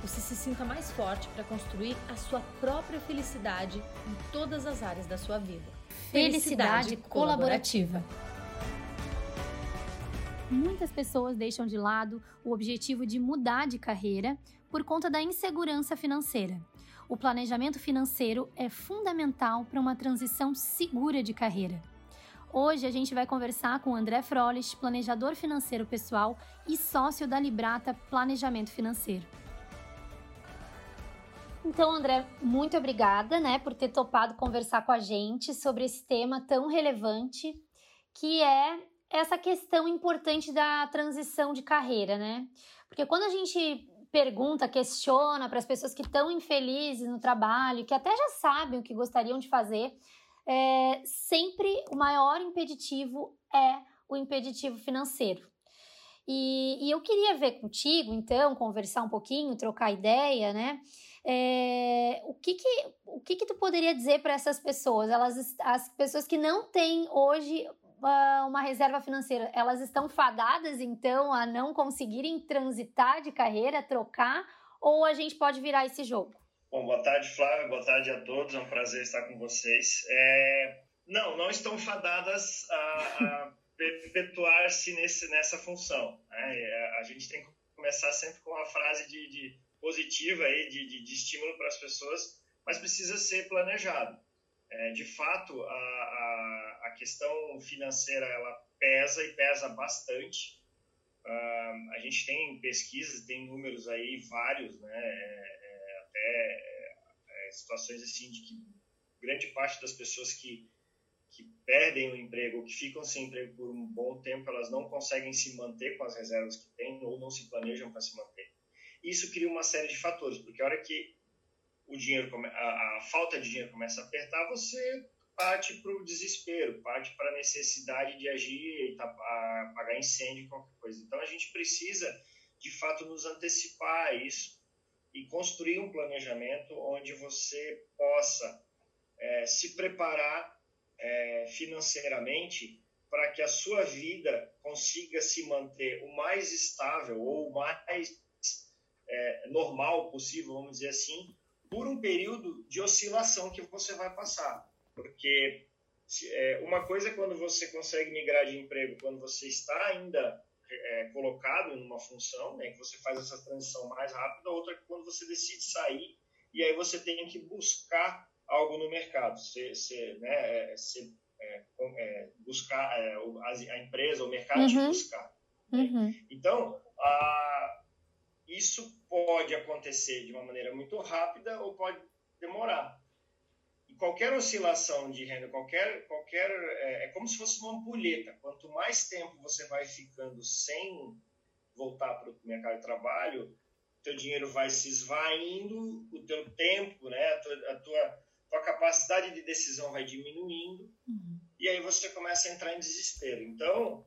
você se sinta mais forte para construir a sua própria felicidade em todas as áreas da sua vida. Felicidade colaborativa. Muitas pessoas deixam de lado o objetivo de mudar de carreira por conta da insegurança financeira. O planejamento financeiro é fundamental para uma transição segura de carreira. Hoje a gente vai conversar com o André Frolich, planejador financeiro pessoal e sócio da Librata Planejamento Financeiro. Então, André, muito obrigada, por ter topado conversar com a gente sobre esse tema tão relevante, que é essa questão importante da transição de carreira, Porque quando a gente pergunta, questiona para as pessoas que estão infelizes no trabalho, que até já sabem o que gostariam de fazer, sempre o maior impeditivo é o impeditivo financeiro. E eu queria ver contigo, então, conversar um pouquinho, trocar ideia, O que tu poderia dizer para essas pessoas? As pessoas que não têm hoje uma reserva financeira, elas estão fadadas, então, a não conseguirem transitar de carreira, trocar, ou a gente pode virar esse jogo? Bom, boa tarde, Flávia, boa tarde a todos, é um prazer estar com vocês. Não estão fadadas a perpetuar-se nessa função. A gente tem que começar sempre com uma frase de positiva aí, de estímulo para as pessoas, mas precisa ser planejado. De fato, a questão financeira, ela pesa e pesa bastante. A gente tem pesquisas, tem números aí vários, situações assim de que grande parte das pessoas que perdem o emprego, que ficam sem emprego por um bom tempo, elas não conseguem se manter com as reservas que têm ou não se planejam para se manter. Isso cria uma série de fatores, porque a hora que o dinheiro, a falta de dinheiro começa a apertar, você parte para o desespero, parte para a necessidade de agir, apagar incêndio, qualquer coisa. Então, a gente precisa, de fato, nos antecipar a isso e construir um planejamento onde você possa se preparar financeiramente para que a sua vida consiga se manter o mais estável ou o mais normal possível, vamos dizer assim, por um período de oscilação que você vai passar. Porque uma coisa é quando você consegue migrar de emprego, quando você está ainda colocado numa função, que você faz essa transição mais rápida, outra é quando você decide sair e aí você tem que buscar algo no mercado, buscar a empresa, o mercado te buscar. Então, isso pode acontecer de uma maneira muito rápida ou pode demorar. E qualquer oscilação de renda, é como se fosse uma ampulheta. Quanto mais tempo você vai ficando sem voltar para o mercado de trabalho, teu dinheiro vai se esvaindo, o teu tempo, a tua capacidade de decisão vai diminuindo, e aí você começa a entrar em desespero. Então,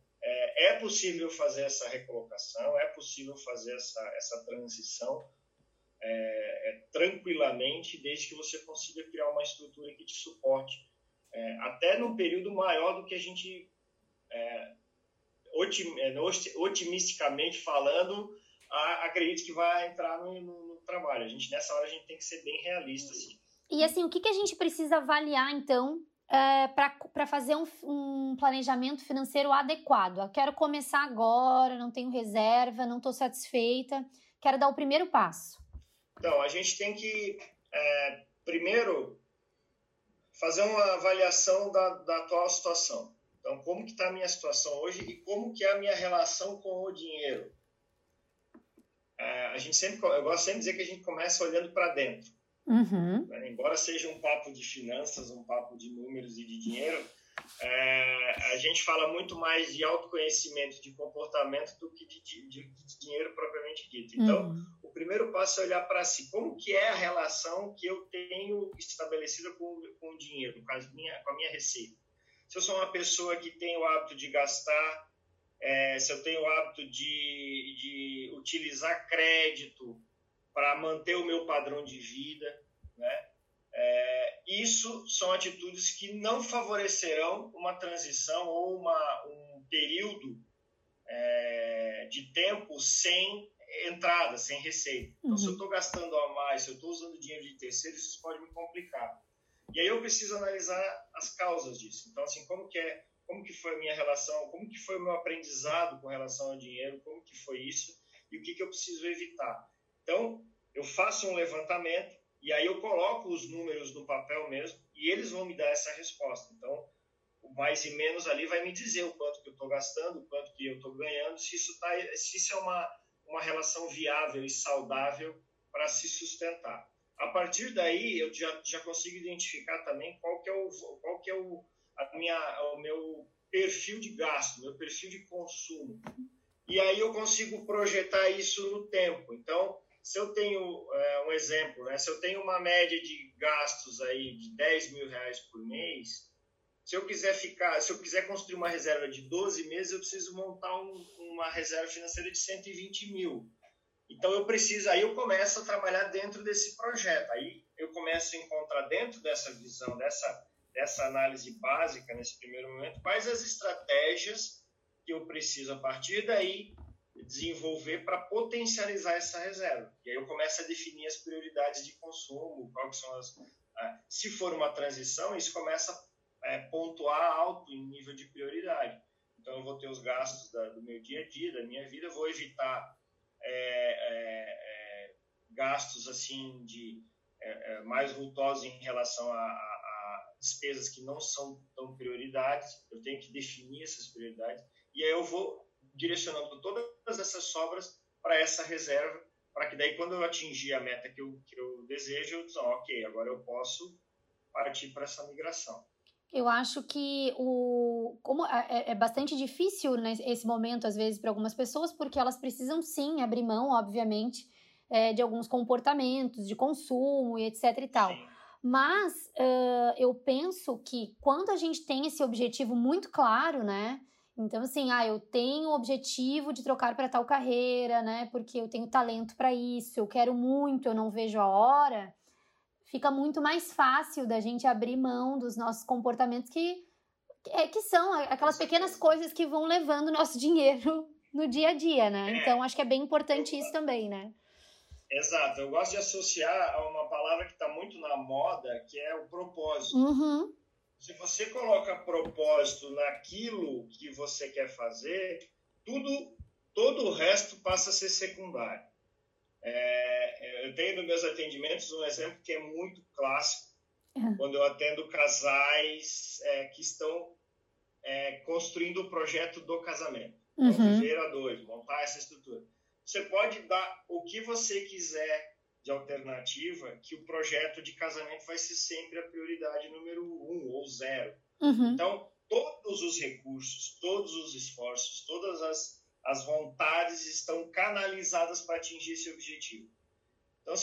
é possível fazer essa recolocação, é possível fazer essa transição tranquilamente, desde que você consiga criar uma estrutura que te suporte, até num período maior do que a gente, otimisticamente falando, acredito que vai entrar no trabalho. Nessa hora a gente tem que ser bem realista. Assim. E assim, o que a gente precisa avaliar, então, para fazer um planejamento financeiro adequado? Eu quero começar agora, não tenho reserva, não estou satisfeita, quero dar o primeiro passo. Então, a gente tem que, primeiro, fazer uma avaliação da atual situação. Então, como que está a minha situação hoje e como que é a minha relação com o dinheiro? Eu gosto sempre de dizer que a gente começa olhando para dentro. Embora seja um papo de finanças, um papo de números e de dinheiro, a gente fala muito mais de autoconhecimento, de comportamento do que de dinheiro propriamente dito. Então, o primeiro passo é olhar para si. Como que é a relação que eu tenho estabelecida com o dinheiro, com a minha receita? Se eu sou uma pessoa que tem o hábito de gastar, se eu tenho o hábito de utilizar crédito para manter o meu padrão de vida, né? Isso são atitudes que não favorecerão uma transição ou um período de tempo sem entrada, sem receita. Então, se eu estou gastando a mais, se eu estou usando dinheiro de terceiros, isso pode me complicar. E aí eu preciso analisar as causas disso. Então, assim, como que foi a minha relação, como que foi o meu aprendizado com relação ao dinheiro, como que foi isso e o que eu preciso evitar. Então, eu faço um levantamento e aí eu coloco os números no papel mesmo e eles vão me dar essa resposta. Então, o mais e menos ali vai me dizer o quanto que eu estou gastando, o quanto que eu estou ganhando, se isso é uma relação viável e saudável para se sustentar. A partir daí, eu já consigo identificar também qual que é o meu perfil de gasto, meu perfil de consumo. E aí eu consigo projetar isso no tempo. Então, se eu tenho um exemplo, né? Se eu tenho uma média de gastos aí de R$10.000 por mês, se eu quiser construir uma reserva de 12 meses, eu preciso montar uma reserva financeira de R$120.000. Então, aí eu começo a trabalhar dentro desse projeto. Aí eu começo a encontrar dentro dessa visão, dessa análise básica, nesse primeiro momento, quais as estratégias que eu preciso, a partir daí, desenvolver para potencializar essa reserva. E aí eu começo a definir as prioridades de consumo, qual que são se for uma transição, isso começa a pontuar alto em nível de prioridade. Então, eu vou ter os gastos do meu dia a dia, da minha vida, vou evitar gastos assim mais vultosos em relação a despesas que não são tão prioridades. Eu tenho que definir essas prioridades e aí eu vou direcionando todas essas sobras para essa reserva, para que daí quando eu atingir a meta que eu desejo, eu digo, ok, agora eu posso partir para essa migração. Eu acho que como é bastante difícil, né, esse momento, às vezes, para algumas pessoas, porque elas precisam, sim, abrir mão, obviamente, de alguns comportamentos, de consumo e etc e tal. Sim. Mas eu penso que quando a gente tem esse objetivo muito claro, né? Então, assim, eu tenho o objetivo de trocar para tal carreira, né? Porque eu tenho talento para isso, eu quero muito, eu não vejo a hora... Fica muito mais fácil da gente abrir mão dos nossos comportamentos que são aquelas pequenas coisas que vão levando o nosso dinheiro no dia a dia, né? Então, acho que é bem importante isso também, né? Exato. Eu gosto de associar a uma palavra que está muito na moda, que é o propósito. Uhum. Se você coloca propósito naquilo que você quer fazer, todo o resto passa a ser secundário. Eu tenho nos meus atendimentos um exemplo que é muito clássico, quando eu atendo casais que estão construindo o projeto do casamento, viver a dois, montar essa estrutura. Você pode dar o que você quiser de alternativa, que o projeto de casamento vai ser sempre a prioridade número 1 ou 0. Uhum. Então, todos os recursos, todos os esforços, todas as vontades estão canalizadas para atingir esse objetivo. Então,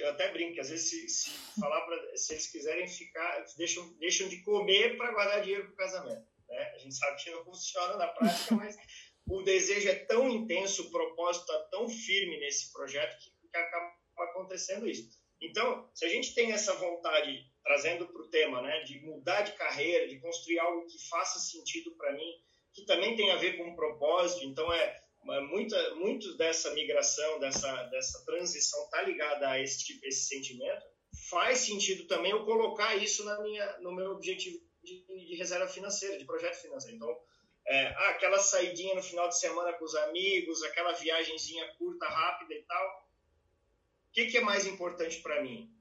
eu até brinco que às vezes se eles quiserem ficar, deixam de comer para guardar dinheiro para o casamento. Né? A gente sabe que não funciona na prática, mas o desejo é tão intenso, o propósito está tão firme nesse projeto que acaba acontecendo isso. Então, se a gente tem essa vontade, trazendo para o tema, né, de mudar de carreira, de construir algo que faça sentido para mim, que também tem a ver com um propósito, então muito dessa migração, dessa transição está ligada a esse sentimento, faz sentido também eu colocar isso no meu objetivo de reserva financeira, de projeto financeiro. Então, aquela saidinha no final de semana com os amigos, aquela viagenzinha curta, rápida e tal, o que é mais importante para mim?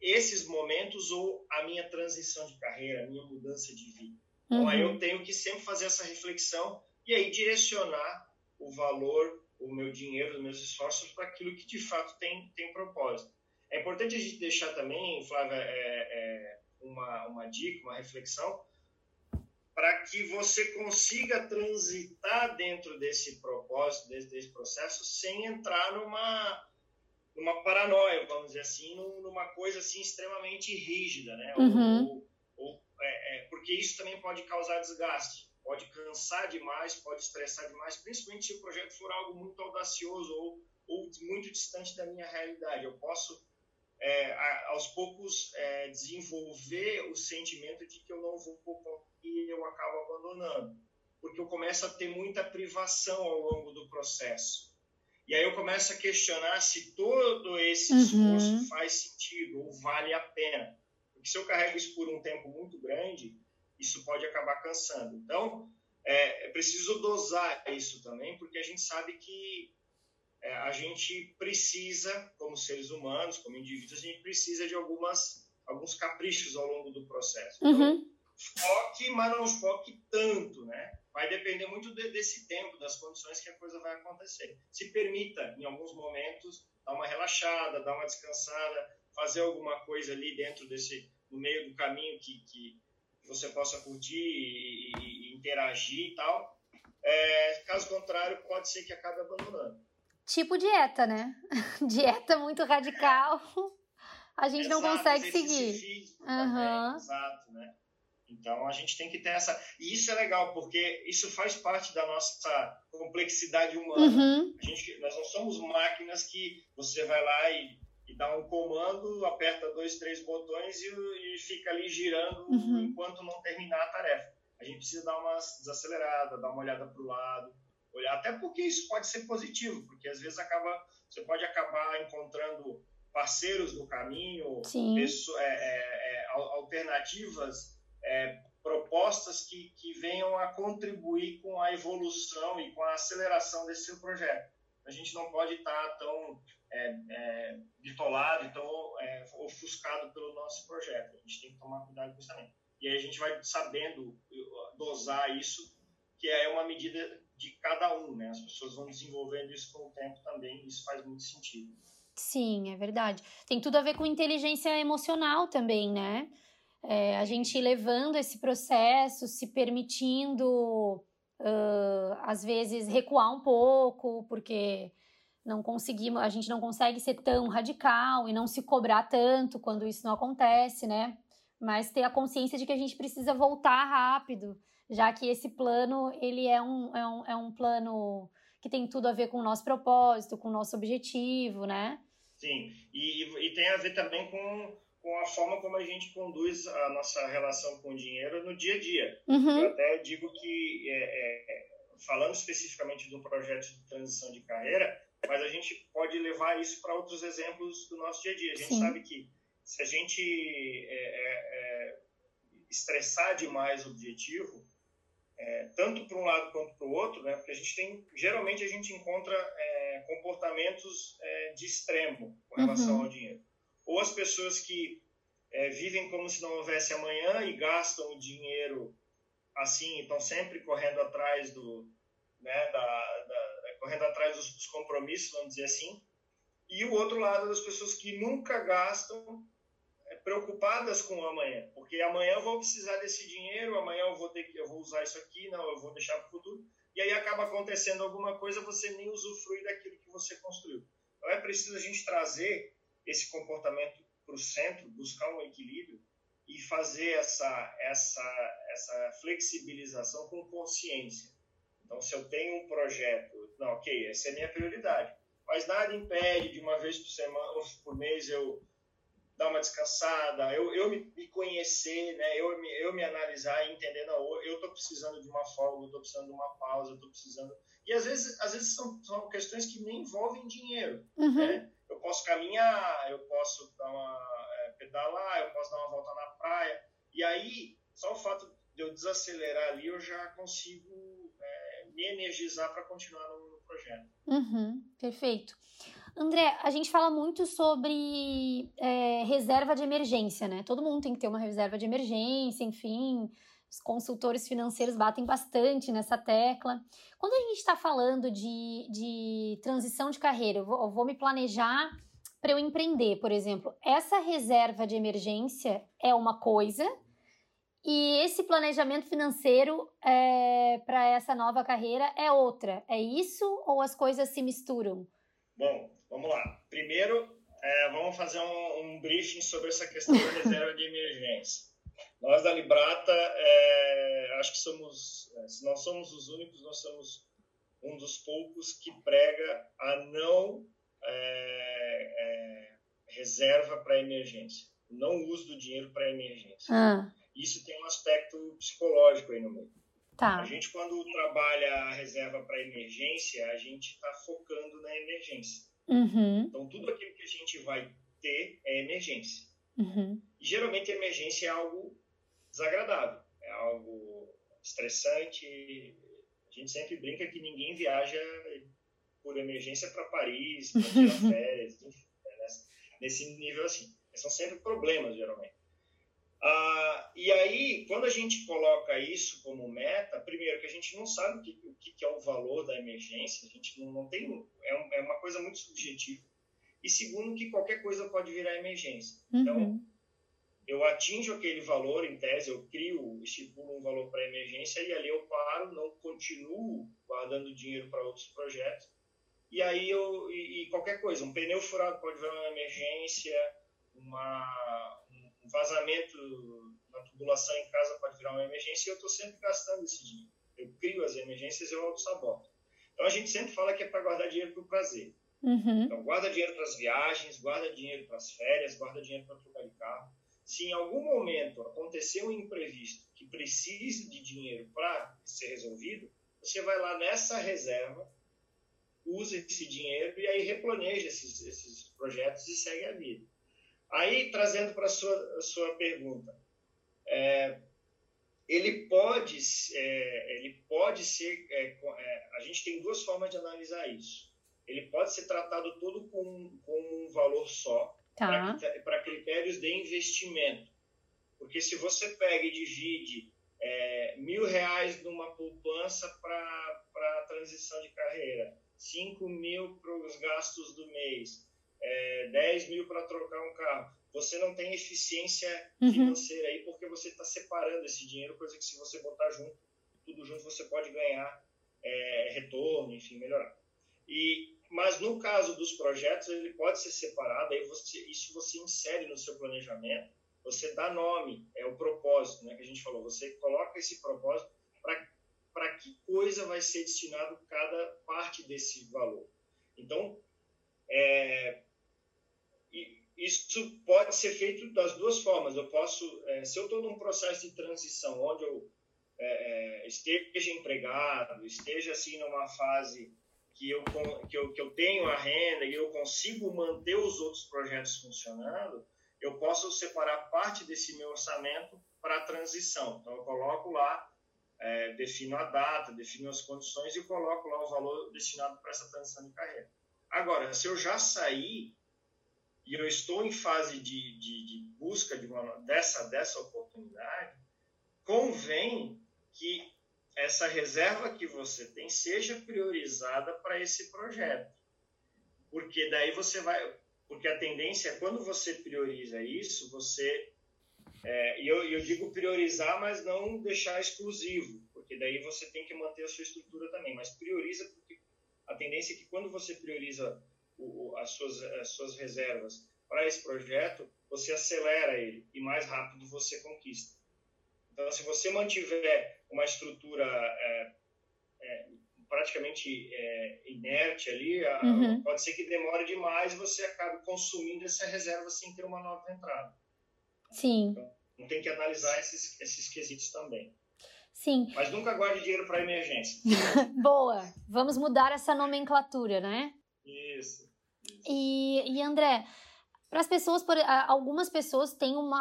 Esses momentos ou a minha transição de carreira, a minha mudança de vida? Então, aí eu tenho que sempre fazer essa reflexão e aí direcionar o valor, o meu dinheiro, os meus esforços para aquilo que, de fato, tem propósito. É importante a gente deixar também, Flávia, uma dica, uma reflexão, para que você consiga transitar dentro desse propósito, desse processo, sem entrar numa paranoia, vamos dizer assim, numa coisa assim extremamente rígida, né? Porque isso também pode causar desgaste, pode cansar demais, pode estressar demais, principalmente se o projeto for algo muito audacioso ou muito distante da minha realidade. Eu posso, aos poucos, desenvolver o sentimento de que eu não vou e eu acabo abandonando, porque eu começo a ter muita privação ao longo do processo. E aí eu começo a questionar se todo esse esforço faz sentido ou vale a pena. Porque se eu carrego isso por um tempo muito grande, isso pode acabar cansando. Então, é preciso dosar isso também, porque a gente sabe que a gente precisa, como seres humanos, como indivíduos, a gente precisa de alguns caprichos ao longo do processo. Então, foque, mas não foque tanto, né? Vai depender muito desse tempo, das condições que a coisa vai acontecer. Se permita, em alguns momentos, dar uma relaxada, dar uma descansada, fazer alguma coisa ali dentro no meio do caminho que você possa curtir e interagir e tal. Caso contrário, pode ser que acabe abandonando. Tipo dieta, né? Dieta muito radical, a gente não consegue seguir. Também, exato, né? Então, a gente tem que ter essa... E isso é legal, porque isso faz parte da nossa complexidade humana. Nós não somos máquinas que você vai lá e dá um comando, aperta 2, 3 botões e fica ali girando enquanto não terminar a tarefa. A gente precisa dar uma desacelerada, dar uma olhada para o lado, olhar, até porque isso pode ser positivo, porque às vezes você pode acabar encontrando parceiros no caminho, alternativas... propostas que venham a contribuir com a evolução e com a aceleração desse seu projeto. A gente não pode estar tão bitolado e tão ofuscado pelo nosso projeto. A gente tem que tomar cuidado com isso também. E aí a gente vai sabendo dosar isso, que é uma medida de cada um, né? As pessoas vão desenvolvendo isso com o tempo também, e isso faz muito sentido. Sim, é verdade. Tem tudo a ver com inteligência emocional também, né? A gente levando esse processo, se permitindo, às vezes, recuar um pouco, porque a gente não consegue ser tão radical e não se cobrar tanto quando isso não acontece, né? Mas ter a consciência de que a gente precisa voltar rápido, já que esse plano, ele é um plano que tem tudo a ver com o nosso propósito, com o nosso objetivo, né? Sim, e tem a ver também com a forma como a gente conduz a nossa relação com o dinheiro no dia a dia. Eu até digo que, falando especificamente de um projeto de transição de carreira, mas a gente pode levar isso para outros exemplos do nosso dia a dia. A gente sabe que se a gente estressar demais o objetivo, tanto para um lado quanto para o outro, né, porque geralmente a gente encontra comportamentos de extremo com relação ao dinheiro. Ou as pessoas que vivem como se não houvesse amanhã e gastam o dinheiro assim, estão sempre correndo atrás correndo atrás dos compromissos, vamos dizer assim. E o outro lado das pessoas que nunca gastam, preocupadas com o amanhã, porque amanhã eu vou precisar desse dinheiro, amanhã eu vou usar isso aqui, não, eu vou deixar para o futuro. E aí acaba acontecendo alguma coisa, você nem usufrui daquilo que você construiu. Então é preciso a gente trazer esse comportamento para o centro, buscar um equilíbrio e fazer essa flexibilização com consciência. Então, se eu tenho um projeto, essa é a minha prioridade, mas nada impede de uma vez por semana, por mês, eu dar uma descansada, eu me conhecer, né? eu me analisar e entender, eu estou precisando de uma folga, eu estou precisando de uma pausa, eu estou precisando... E às vezes são questões que nem envolvem dinheiro, né? Eu posso caminhar, eu posso dar pedalar, eu posso dar uma volta na praia. E aí, só o fato de eu desacelerar ali, eu já consigo me energizar para continuar no projeto. Perfeito. André, a gente fala muito sobre reserva de emergência, né? Todo mundo tem que ter uma reserva de emergência, enfim... Os consultores financeiros batem bastante nessa tecla. Quando a gente está falando de transição de carreira, eu vou me planejar para eu empreender, por exemplo. Essa reserva de emergência é uma coisa e esse planejamento financeiro para essa nova carreira é outra. É isso ou as coisas se misturam? Bom, Vamos lá. Primeiro, vamos fazer um briefing sobre essa questão da reserva de emergência. Nós da Librata, acho que somos, se não somos os únicos, nós somos um dos poucos que prega a não reserva para emergência, não uso do dinheiro para emergência. Isso tem um aspecto psicológico aí no meio. Tá. A gente, quando trabalha a reserva para emergência, a gente está focando na emergência. Uhum. Então, tudo aquilo que a gente vai ter é emergência. Uhum. E, geralmente, a emergência é algo desagradável, é algo estressante. A gente sempre brinca que ninguém viaja por emergência para Paris, para tirar férias, enfim, nesse nível assim. São sempre problemas, geralmente. E aí, quando a gente coloca isso como meta, primeiro, que a gente não sabe o que é o valor da emergência, a gente não tem, é uma coisa muito subjetiva. E segundo, que qualquer coisa pode virar emergência. Uhum. Então, eu atinjo aquele valor, em tese, eu crio, estipulo um valor para emergência e ali eu paro, não continuo guardando dinheiro para outros projetos. E aí, qualquer coisa, um pneu furado pode virar uma emergência, um vazamento na tubulação em casa pode virar uma emergência, e eu estou sempre gastando esse dinheiro. Eu crio as emergências e eu auto-saboto. Então, a gente sempre fala que é para guardar dinheiro para o prazer. Uhum. Então, guarda dinheiro para as viagens, guarda dinheiro para as férias, guarda dinheiro para trocar de carro. Se em algum momento acontecer um imprevisto que precise de dinheiro para ser resolvido, você vai lá nessa reserva, usa esse dinheiro e aí replaneja esses projetos e segue a vida. Aí, trazendo para a sua pergunta, ele pode ser, a gente tem duas formas de analisar isso. Ele pode ser tratado todo com um valor só, tá, para critérios de investimento. Porque se você pega e divide R$1.000 numa poupança para a transição de carreira, R$5.000 para os gastos do mês, R$10.000 para trocar um carro, você não tem eficiência financeira aí, porque você está separando esse dinheiro, coisa que se você botar tudo junto, você pode ganhar retorno, enfim, melhorar. Mas no caso dos projetos, ele pode ser separado, aí isso você insere no seu planejamento, você dá nome, é o propósito, né, que a gente falou, você coloca esse propósito para que coisa vai ser destinado cada parte desse valor. Então, isso pode ser feito das duas formas. Eu posso, se eu estou num processo de transição, onde eu esteja empregado, esteja assim numa fase que eu tenho a renda e eu consigo manter os outros projetos funcionando, eu posso separar parte desse meu orçamento para a transição. Então, eu coloco lá, defino a data, defino as condições e coloco lá o valor destinado para essa transição de carreira. Agora, se eu já saí e eu estou em fase de busca dessa oportunidade, convém que essa reserva que você tem seja priorizada para esse projeto. Porque daí porque a tendência é, quando você prioriza isso, você... eu digo priorizar, mas não deixar exclusivo, porque daí você tem que manter a sua estrutura também, mas prioriza, porque a tendência é que quando você prioriza as suas reservas para esse projeto, você acelera ele e mais rápido você conquista. Então, se você mantiver uma estrutura praticamente inerte ali, pode ser que demore demais e você acabe consumindo essa reserva sem ter uma nova entrada. Sim. Então, tem que analisar esses quesitos também. Sim. Mas nunca guarde dinheiro para emergência. Boa. Vamos mudar essa nomenclatura, né? Isso. E André, para as pessoas, algumas pessoas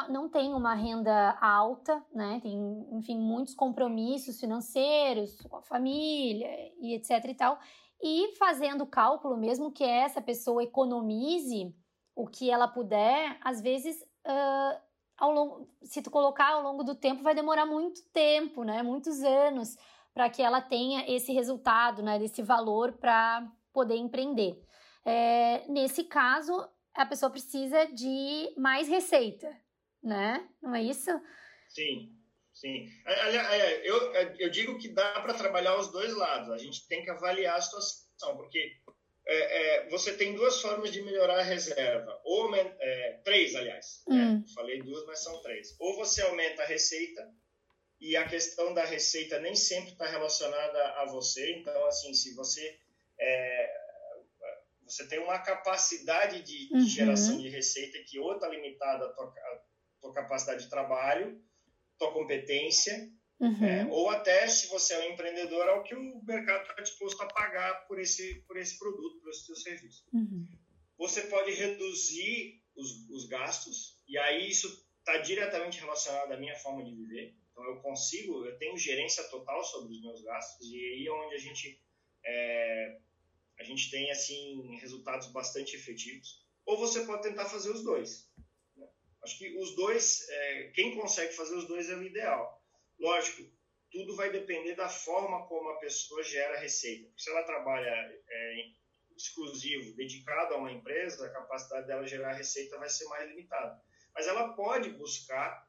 não têm uma renda alta, né? Tem, enfim, muitos compromissos financeiros, com a família e etc e tal. E fazendo o cálculo, mesmo que essa pessoa economize o que ela puder, às vezes... se tu colocar ao longo do tempo, vai demorar muito tempo, né? Muitos anos para que ela tenha esse resultado, né? Desse valor para poder empreender. Nesse caso, a pessoa precisa de mais receita, né? Não é isso? Sim. Eu digo que dá para trabalhar os dois lados. A gente tem que avaliar a situação, porque você tem duas formas de melhorar a reserva. Ou, três, aliás. Né? Falei duas, mas são três. Ou você aumenta a receita, e a questão da receita nem sempre está relacionada a você. Então, assim, se você... você tem uma capacidade de geração de receita que ou está limitada à tua capacidade de trabalho, tua competência, ou até, se você é um empreendedor, ao que o mercado está disposto a pagar por esse produto, por esse seu serviço. Você pode reduzir os gastos, e aí isso está diretamente relacionado à minha forma de viver. Então, eu tenho gerência total sobre os meus gastos, e aí é onde a gente tem, assim, resultados bastante efetivos. Ou você pode tentar fazer os dois. Acho que os dois, quem consegue fazer os dois é o ideal. Lógico, tudo vai depender da forma como a pessoa gera receita. Se ela trabalha exclusivo, dedicado a uma empresa, a capacidade dela gerar receita vai ser mais limitada. Mas ela pode buscar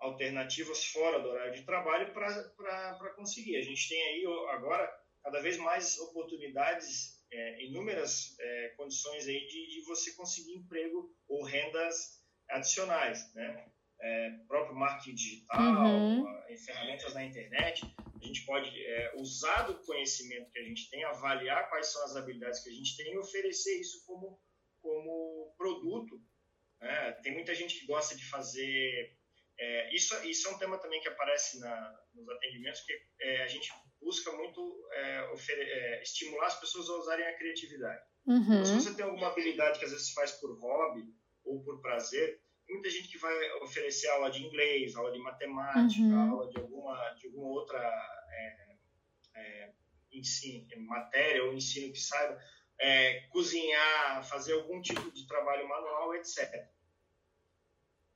alternativas fora do horário de trabalho para conseguir. A gente tem aí, agora, cada vez mais oportunidades, inúmeras condições aí de você conseguir emprego ou rendas adicionais, né? Próprio marketing digital, ferramentas na internet. A gente pode usar do conhecimento que a gente tem, avaliar quais são as habilidades que a gente tem e oferecer isso como produto. Né? Tem muita gente que gosta de fazer... Isso é um tema também que aparece nos atendimentos, que a gente busca muito estimular as pessoas a usarem a criatividade. Então, se você tem alguma habilidade que às vezes faz por hobby ou por prazer, muita gente que vai oferecer aula de inglês, aula de matemática, aula de alguma outra matéria ou ensino que saiba, cozinhar, fazer algum tipo de trabalho manual, etc.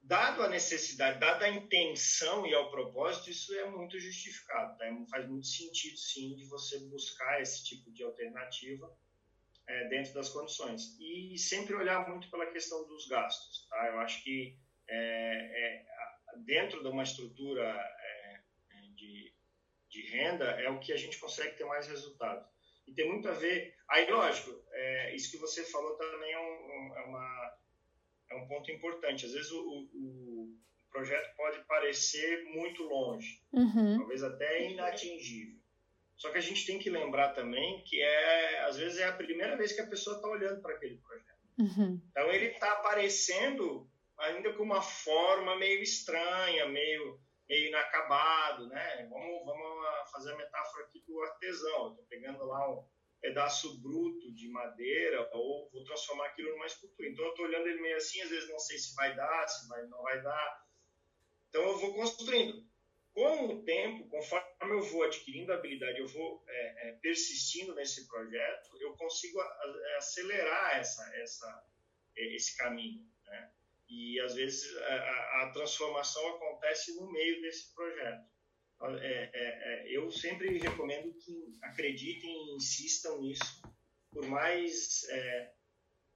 Dado a necessidade, dada a intenção e ao propósito, isso é muito justificado. Tá? Faz muito sentido, sim, de você buscar esse tipo de alternativa dentro das condições. E sempre olhar muito pela questão dos gastos. Tá? Eu acho que dentro de uma estrutura de renda é o que a gente consegue ter mais resultado. E tem muito a ver... Aí, lógico, isso que você falou também é um ponto importante. Às vezes o projeto pode parecer muito longe, talvez até inatingível. Só que a gente tem que lembrar também que às vezes é a primeira vez que a pessoa está olhando para aquele projeto. Então ele está aparecendo ainda com uma forma meio estranha, meio inacabado, né? Vamos fazer a metáfora aqui do artesão. Estou pegando lá um pedaço bruto de madeira, ou vou transformar aquilo numa escultura. Então, eu estou olhando ele meio assim, às vezes não sei se vai dar, não vai dar. Então, eu vou construindo. Com o tempo, conforme eu vou adquirindo habilidade, eu vou persistindo nesse projeto, eu consigo acelerar esse caminho. Né? E, às vezes, a transformação acontece no meio desse projeto. Eu sempre recomendo que acreditem e insistam nisso, por mais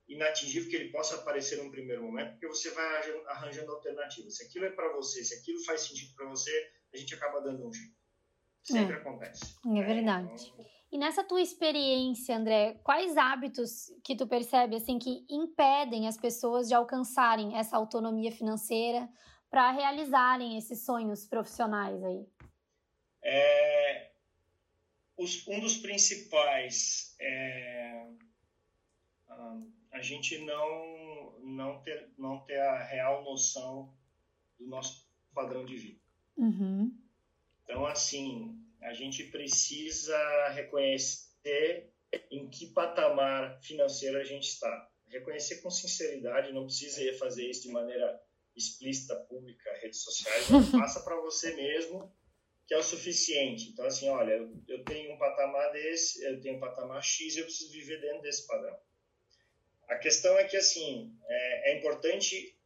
inatingível que ele possa parecer num primeiro momento, porque você vai arranjando alternativas. Se aquilo é para você, se aquilo faz sentido para você, a gente acaba dando um jeito. Sempre acontece. É verdade. Então... E nessa tua experiência, André, quais hábitos que tu percebe assim, que impedem as pessoas de alcançarem essa autonomia financeira para realizarem esses sonhos profissionais aí? Um dos principais é a gente não ter a real noção do nosso padrão de vida. Então, assim, a gente precisa reconhecer em que patamar financeiro a gente está. Reconhecer com sinceridade, não precisa fazer isso de maneira explícita, pública, redes sociais, mas faça para você mesmo, que é o suficiente. Então, assim, olha, eu tenho um patamar desse, eu tenho um patamar X, eu preciso viver dentro desse padrão. A questão é que, assim, é importante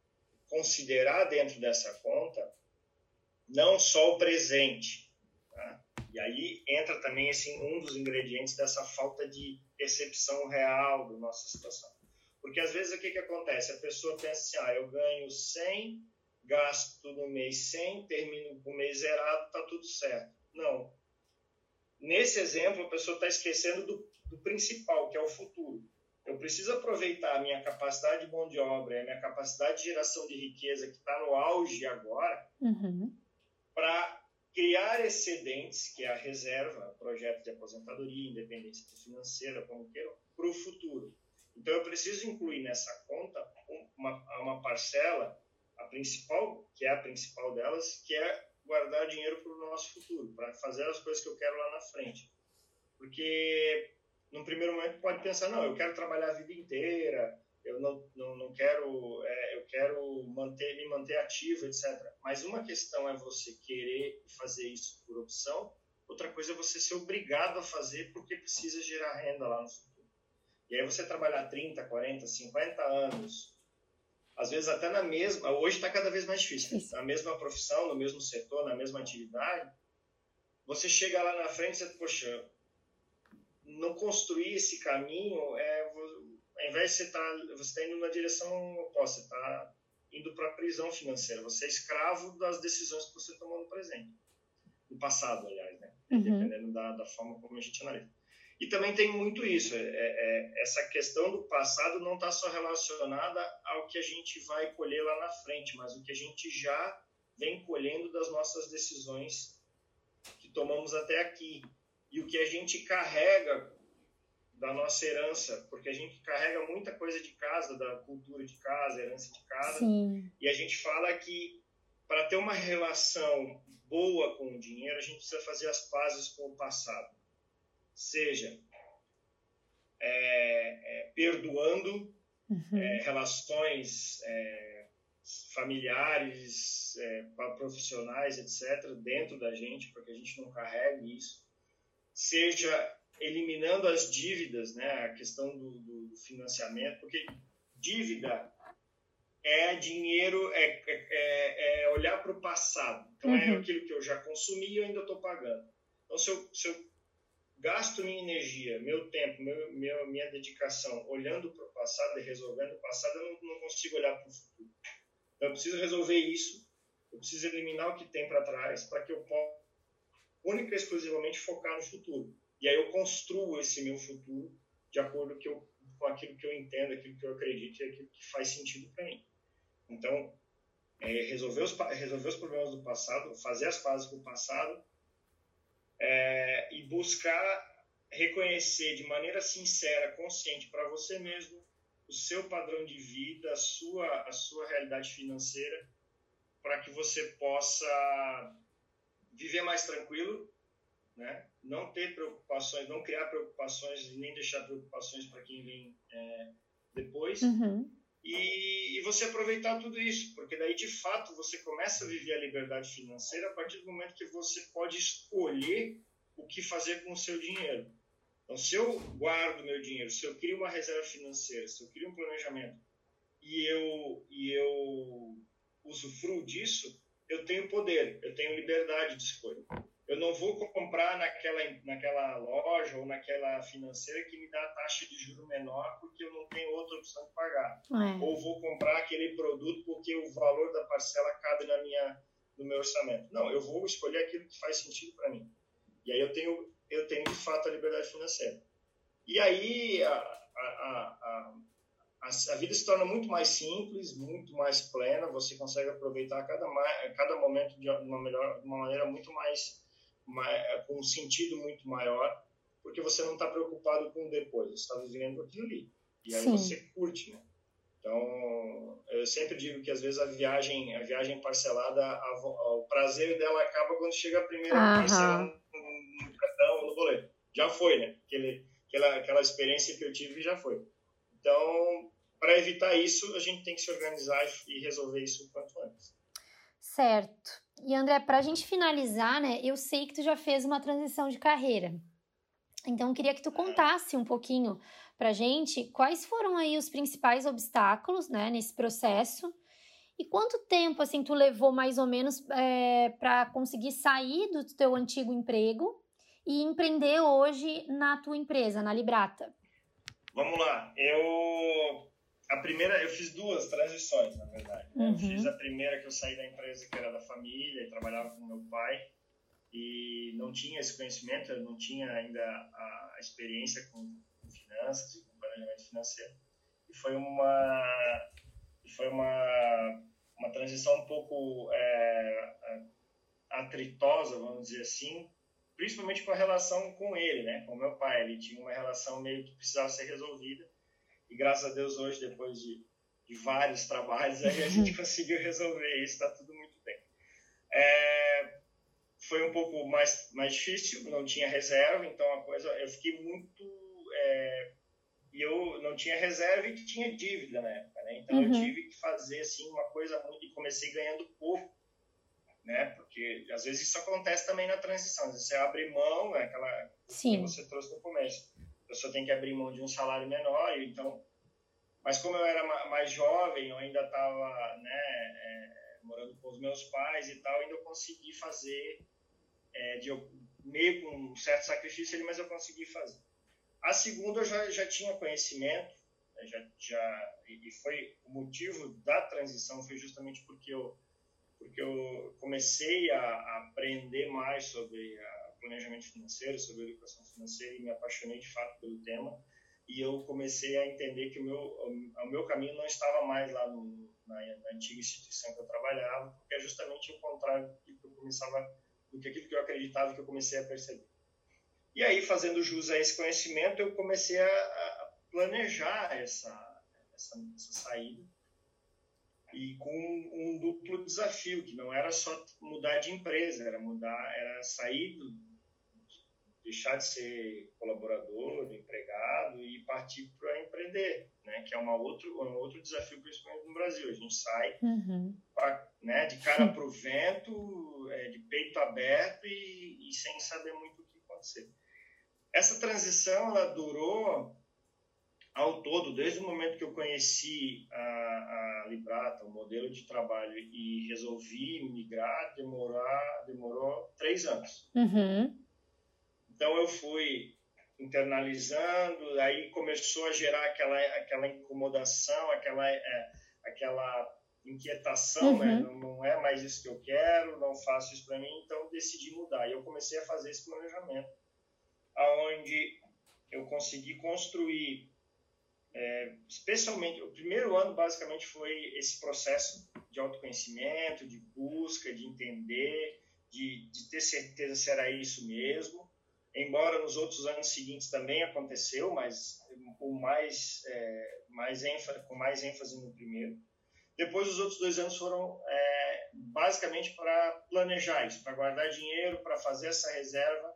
considerar dentro dessa conta não só o presente, tá? E aí entra também, assim, um dos ingredientes dessa falta de percepção real da nossa situação. Porque, às vezes, o que acontece? A pessoa pensa assim, eu ganho 100, gasto no mês 100, termino com o mês zerado, tá tudo certo. Não. Nesse exemplo, a pessoa está esquecendo do principal, que é o futuro. Eu preciso aproveitar a minha capacidade de mão de obra, a minha capacidade de geração de riqueza que está no auge agora, para criar excedentes, que é a reserva, projeto de aposentadoria, independência financeira, como queiram, para o futuro. Então, eu preciso incluir nessa conta uma parcela, a principal, que é a principal delas, que é guardar dinheiro para o nosso futuro, para fazer as coisas que eu quero lá na frente. Porque, num primeiro momento, pode pensar, não, eu quero trabalhar a vida inteira, eu não quero, eu quero me manter ativo, etc. Mas uma questão é você querer fazer isso por opção, outra coisa é você ser obrigado a fazer porque precisa gerar renda lá no futuro. E aí você trabalhar 30, 40, 50 anos, às vezes até na mesma, hoje está cada vez mais difícil, na mesma profissão, no mesmo setor, na mesma atividade, você chega lá na frente e você, poxa, não construir esse caminho, ao invés de você tá indo na direção oposta, você está indo para a prisão financeira, você é escravo das decisões que você tomou no presente, no passado, aliás, né? Dependendo da forma como a gente analisa. E também tem muito isso, essa questão do passado não está só relacionada ao que a gente vai colher lá na frente, mas o que a gente já vem colhendo das nossas decisões que tomamos até aqui. E o que a gente carrega da nossa herança, porque a gente carrega muita coisa de casa, da cultura de casa, herança de casa. Sim. E a gente fala que para ter uma relação boa com o dinheiro, a gente precisa fazer as pazes com o passado. Seja perdoando relações familiares, profissionais, etc., dentro da gente, para que a gente não carregue isso. Seja eliminando as dívidas, né, a questão do financiamento, porque dívida é dinheiro, é olhar para o passado. Então, é aquilo que eu já consumi e eu ainda estou pagando. Então, se eu gasto minha energia, meu tempo, minha dedicação olhando para o passado e resolvendo o passado, eu não consigo olhar para o futuro. Então, eu preciso resolver isso, eu preciso eliminar o que tem para trás para que eu possa, única e exclusivamente, focar no futuro. E aí eu construo esse meu futuro de acordo com aquilo que eu entendo, aquilo que eu acredito e aquilo que faz sentido para mim. Então, resolver os problemas do passado, fazer as pazes com o passado, e buscar reconhecer de maneira sincera, consciente para você mesmo, o seu padrão de vida, a sua realidade financeira, para que você possa viver mais tranquilo, né? Não ter preocupações, não criar preocupações e nem deixar preocupações para quem vem depois. E você aproveitar tudo isso, porque daí, de fato, você começa a viver a liberdade financeira a partir do momento que você pode escolher o que fazer com o seu dinheiro. Então, se eu guardo meu dinheiro, se eu crio uma reserva financeira, se eu crio um planejamento e eu usufruo disso, eu tenho poder, eu tenho liberdade de escolha. Eu não vou comprar naquela loja ou naquela financeira que me dá a taxa de juro menor porque eu não tenho outra opção de pagar. Ou vou comprar aquele produto porque o valor da parcela cabe no meu orçamento. Não, eu vou escolher aquilo que faz sentido para mim. E aí eu tenho de fato a liberdade financeira. E aí a vida se torna muito mais simples, muito mais plena, você consegue aproveitar cada momento de uma maneira muito mais, com um sentido muito maior, porque você não está preocupado com o depois, você está vivendo aquilo ali. E aí você curte, né? Então, eu sempre digo que às vezes a viagem parcelada, o prazer dela acaba quando chega a primeira parcela no cartão ou no boleto. Já foi, né? Aquela experiência que eu tive já foi. Então, para evitar isso, a gente tem que se organizar e resolver isso o quanto antes. Certo. E, André, para a gente finalizar, né, eu sei que tu já fez uma transição de carreira. Então, eu queria que tu contasse um pouquinho para a gente quais foram aí os principais obstáculos, né, nesse processo e quanto tempo, assim, tu levou mais ou menos para conseguir sair do teu antigo emprego e empreender hoje na tua empresa, na Librata. Vamos lá, eu fiz duas transições, na verdade. Eu fiz a primeira que eu saí da empresa que era da família e trabalhava com meu pai e não tinha esse conhecimento, eu não tinha ainda a experiência com finanças e com planejamento financeiro. E foi uma transição um pouco atritosa, vamos dizer assim, principalmente com a relação com ele, né? Com meu pai. Ele tinha uma relação meio que precisava ser resolvida. E graças a Deus hoje, depois de vários trabalhos, aí a gente conseguiu resolver isso, está tudo muito bem. Foi um pouco mais difícil, não tinha reserva, então a coisa... Eu fiquei muito... eu não tinha reserva e tinha dívida na época, né? Então eu tive que fazer, assim, uma coisa muito... E comecei ganhando pouco, né? Porque às vezes isso acontece também na transição. Você abre mão, né? Aquela que você trouxe no começo. A pessoa tem que abrir mão de um salário menor, então... Mas como eu era mais jovem, eu ainda estava, né, morando com os meus pais e tal, ainda eu consegui fazer, meio com um certo sacrifício, mas eu consegui fazer. A segunda eu já tinha conhecimento, e foi o motivo da transição, foi justamente porque eu comecei a aprender mais sobre planejamento financeiro, sobre educação financeira, e me apaixonei de fato pelo tema. E eu comecei a entender que o meu caminho não estava mais lá na antiga instituição que eu trabalhava, porque é justamente o contrário do que aquilo que eu acreditava, que eu comecei a perceber. E aí, fazendo jus a esse conhecimento, eu comecei a planejar essa saída, e com um duplo desafio, que não era só mudar de empresa, era sair deixar de ser colaborador, empregado, e partir para empreender, né? Que é um outro desafio, principalmente no Brasil. A gente sai né, de cara para o vento, de peito aberto e sem saber muito o que acontecer. Essa transição ela durou ao todo, desde o momento que eu conheci a Librata, o modelo de trabalho, e resolvi migrar, demorou 3 anos. Então, eu fui internalizando, aí começou a gerar aquela incomodação, aquela inquietação, né? Não é mais isso que eu quero, não faço isso para mim, então decidi mudar. E eu comecei a fazer esse planejamento, onde eu consegui construir, especialmente, o primeiro ano, basicamente, foi esse processo de autoconhecimento, de busca, de entender, de ter certeza se era isso mesmo. Embora nos outros anos seguintes também aconteceu, mas com mais ênfase no primeiro. Depois, os outros 2 anos foram basicamente para planejar isso, para guardar dinheiro, para fazer essa reserva.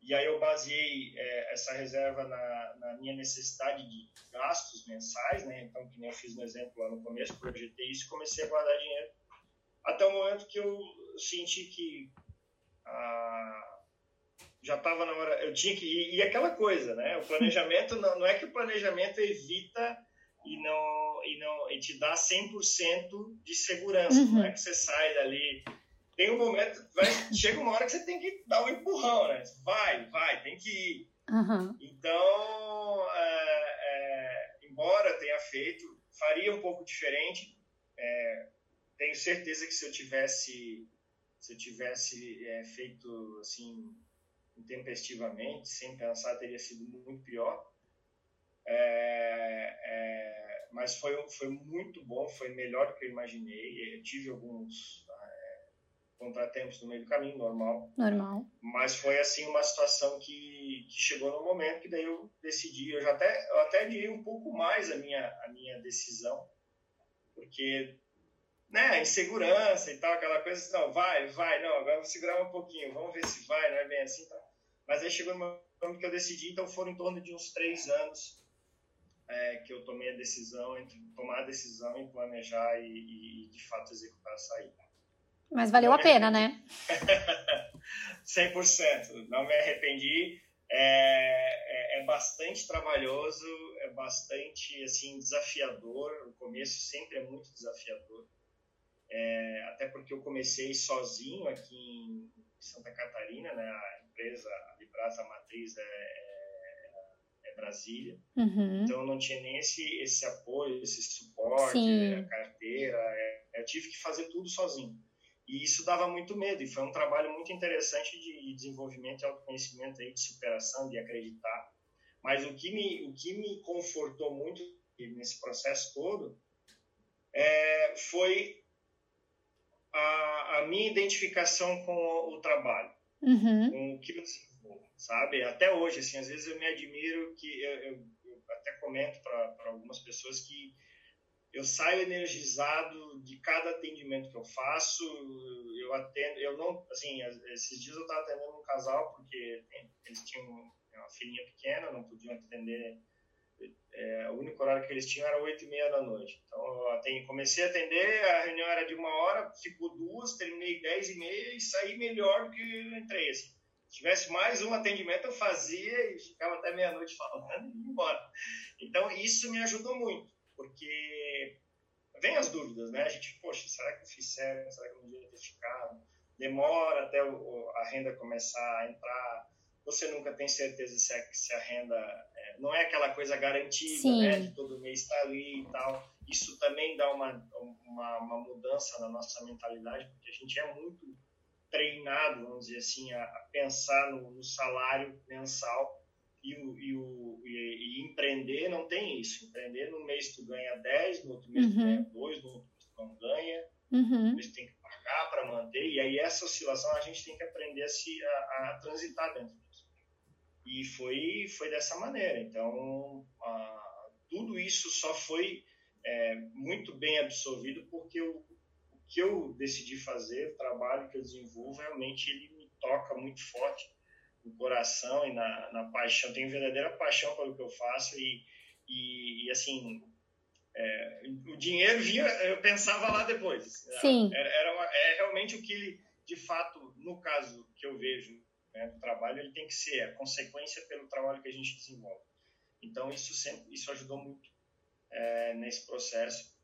E aí eu baseei essa reserva na minha necessidade de gastos mensais, né? Então, que nem eu fiz no exemplo lá no começo, projetei isso e comecei a guardar dinheiro. Até o momento que eu senti que... já estava na hora, eu tinha que ir, e aquela coisa, né? O planejamento, não é que o planejamento evita e te dá 100% de segurança, não é que você sai dali, tem um momento, chega uma hora que você tem que dar um empurrão, né? Vai, tem que ir. Então, embora tenha feito, faria um pouco diferente, tenho certeza que se eu tivesse feito assim... intempestivamente, sem pensar, teria sido muito pior. Mas foi muito bom, foi melhor do que eu imaginei. Eu tive alguns contratempos no meio do caminho, normal. Mas foi assim uma situação que chegou no momento que daí eu decidi. Eu até adiei um pouco mais a minha decisão, porque... né, insegurança e tal, aquela coisa, não, vai, não, agora vou segurar um pouquinho, vamos ver se vai, não é bem assim, tá? Mas aí chegou no momento que eu decidi, então foram em torno de uns 3 anos que eu tomei a decisão, entre tomar a decisão e planejar e de fato executar a saída. Mas valeu a pena, né? 100%, não me arrependi, é bastante trabalhoso, é bastante, assim, desafiador, o começo sempre é muito desafiador. Até porque eu comecei sozinho aqui em Santa Catarina, né? A empresa, a Librata Matriz é Brasília, então eu não tinha nem esse apoio, esse suporte, a carteira, eu tive que fazer tudo sozinho, e isso dava muito medo, e foi um trabalho muito interessante de desenvolvimento, de autoconhecimento, aí, de superação, de acreditar, Mas o que me confortou muito nesse processo todo foi a minha identificação com o trabalho, com o que eu desenvolvo, sabe? Até hoje, assim, às vezes eu me admiro, que eu até comento para algumas pessoas que eu saio energizado de cada atendimento que eu faço. Eu atendo, eu não, assim, esses dias eu estava atendendo um casal porque eles tinham uma filhinha pequena, não podiam atender. O único horário que eles tinham era 8h30 da noite. Então, eu comecei a atender, a reunião era de 1 hora, ficou 2, terminei 10h30 e saí melhor do que eu entrei. Assim. Se tivesse mais um atendimento, eu fazia e ficava até meia-noite falando e ia embora. Então, isso me ajudou muito, porque vem as dúvidas, né? A gente, poxa, será que eu fiz certo? Será que eu não devia ter ficado? Demora até a renda começar a entrar. Você nunca tem certeza se a renda... não é aquela coisa garantida, sim, né? De todo mês estar ali e tal. Isso também dá uma mudança na nossa mentalidade, porque a gente é muito treinado, vamos dizer assim, a pensar no salário mensal e empreender não tem isso. Empreender, no mês tu ganha 10, no outro mês tu ganha 2, no outro mês tu não ganha, no mês tu tem que pagar para manter. E aí essa oscilação a gente tem que aprender a transitar dentro disso. E foi dessa maneira. Então, tudo isso só foi muito bem absorvido porque o que eu decidi fazer, o trabalho que eu desenvolvo, realmente ele me toca muito forte no coração e na paixão. Eu tenho verdadeira paixão pelo que eu faço e assim, o dinheiro vinha, eu pensava lá depois. Sim. É realmente o que ele, de fato, no caso que eu vejo, o trabalho ele tem que ser a consequência pelo trabalho que a gente desenvolve. Então, isso ajudou muito nesse processo.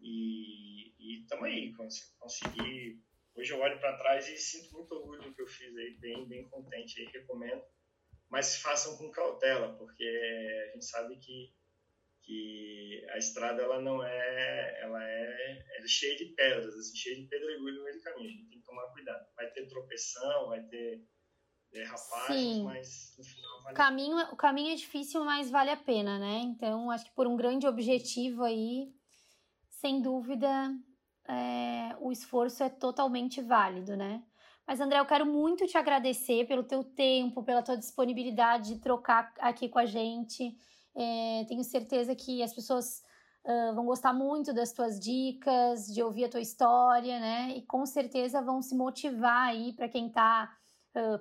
E tamo aí, consegui. Hoje eu olho para trás e sinto muito orgulho do que eu fiz aí, bem contente aí, recomendo. Mas façam com cautela, porque a gente sabe que a estrada ela não é, ela é cheia de pedras, assim, cheia de pedregulho no meio do caminho. A gente tem que tomar cuidado. Vai ter tropeção, vai ter derrapagens, mas no final vale o caminho é difícil, mas vale a pena, né? Então, acho que por um grande objetivo aí, sem dúvida, o esforço é totalmente válido, né? Mas, André, eu quero muito te agradecer pelo teu tempo, pela tua disponibilidade de trocar aqui com a gente. Tenho certeza que as pessoas vão gostar muito das tuas dicas, de ouvir a tua história, né? E com certeza vão se motivar aí para quem está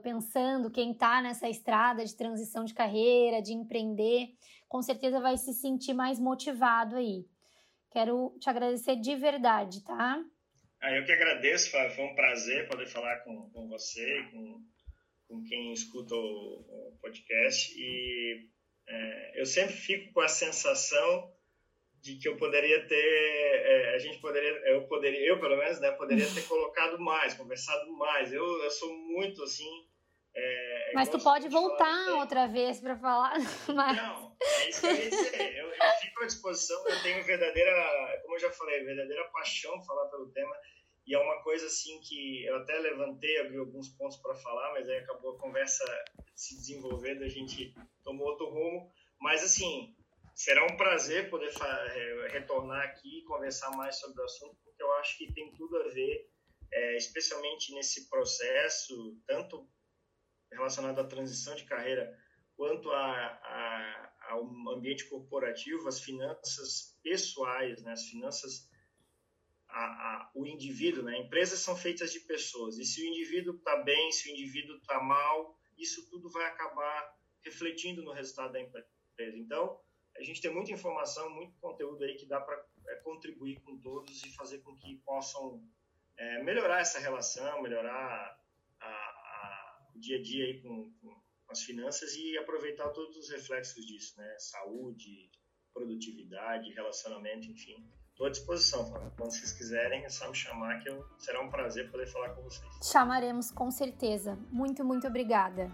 pensando, quem está nessa estrada de transição de carreira, de empreender, com certeza vai se sentir mais motivado aí. Quero te agradecer de verdade, tá? Eu que agradeço, Flávia. Foi um prazer poder falar com você e com quem escuta o podcast. E eu sempre fico com a sensação de que eu poderia ter, eu pelo menos, né, poderia ter colocado mais, conversado mais. Eu sou muito assim. Mas tu pode voltar outra vez para falar. Mas... Não, é isso que eu ia dizer. Eu fico à disposição. Eu tenho verdadeira, como eu já falei, verdadeira paixão falar pelo tema. E é uma coisa assim que eu até levantei, abri alguns pontos para falar, mas aí acabou a conversa se desenvolvendo, a gente tomou outro rumo. Mas assim, será um prazer poder retornar aqui e conversar mais sobre o assunto, porque eu acho que tem tudo a ver, especialmente nesse processo, tanto relacionado à transição de carreira, quanto ao ambiente corporativo, as finanças pessoais, né? As finanças, o indivíduo, né? Empresas são feitas de pessoas, e se o indivíduo está bem, se o indivíduo está mal, isso tudo vai acabar refletindo no resultado da empresa. Então, a gente tem muita informação, muito conteúdo aí que dá para contribuir com todos e fazer com que possam melhorar essa relação, melhorar o dia a dia aí com as finanças e aproveitar todos os reflexos disso, né? Saúde, produtividade, relacionamento, enfim. Estou à disposição, Flávia. Quando vocês quiserem, é só me chamar que será um prazer poder falar com vocês. Chamaremos, com certeza. Muito obrigada.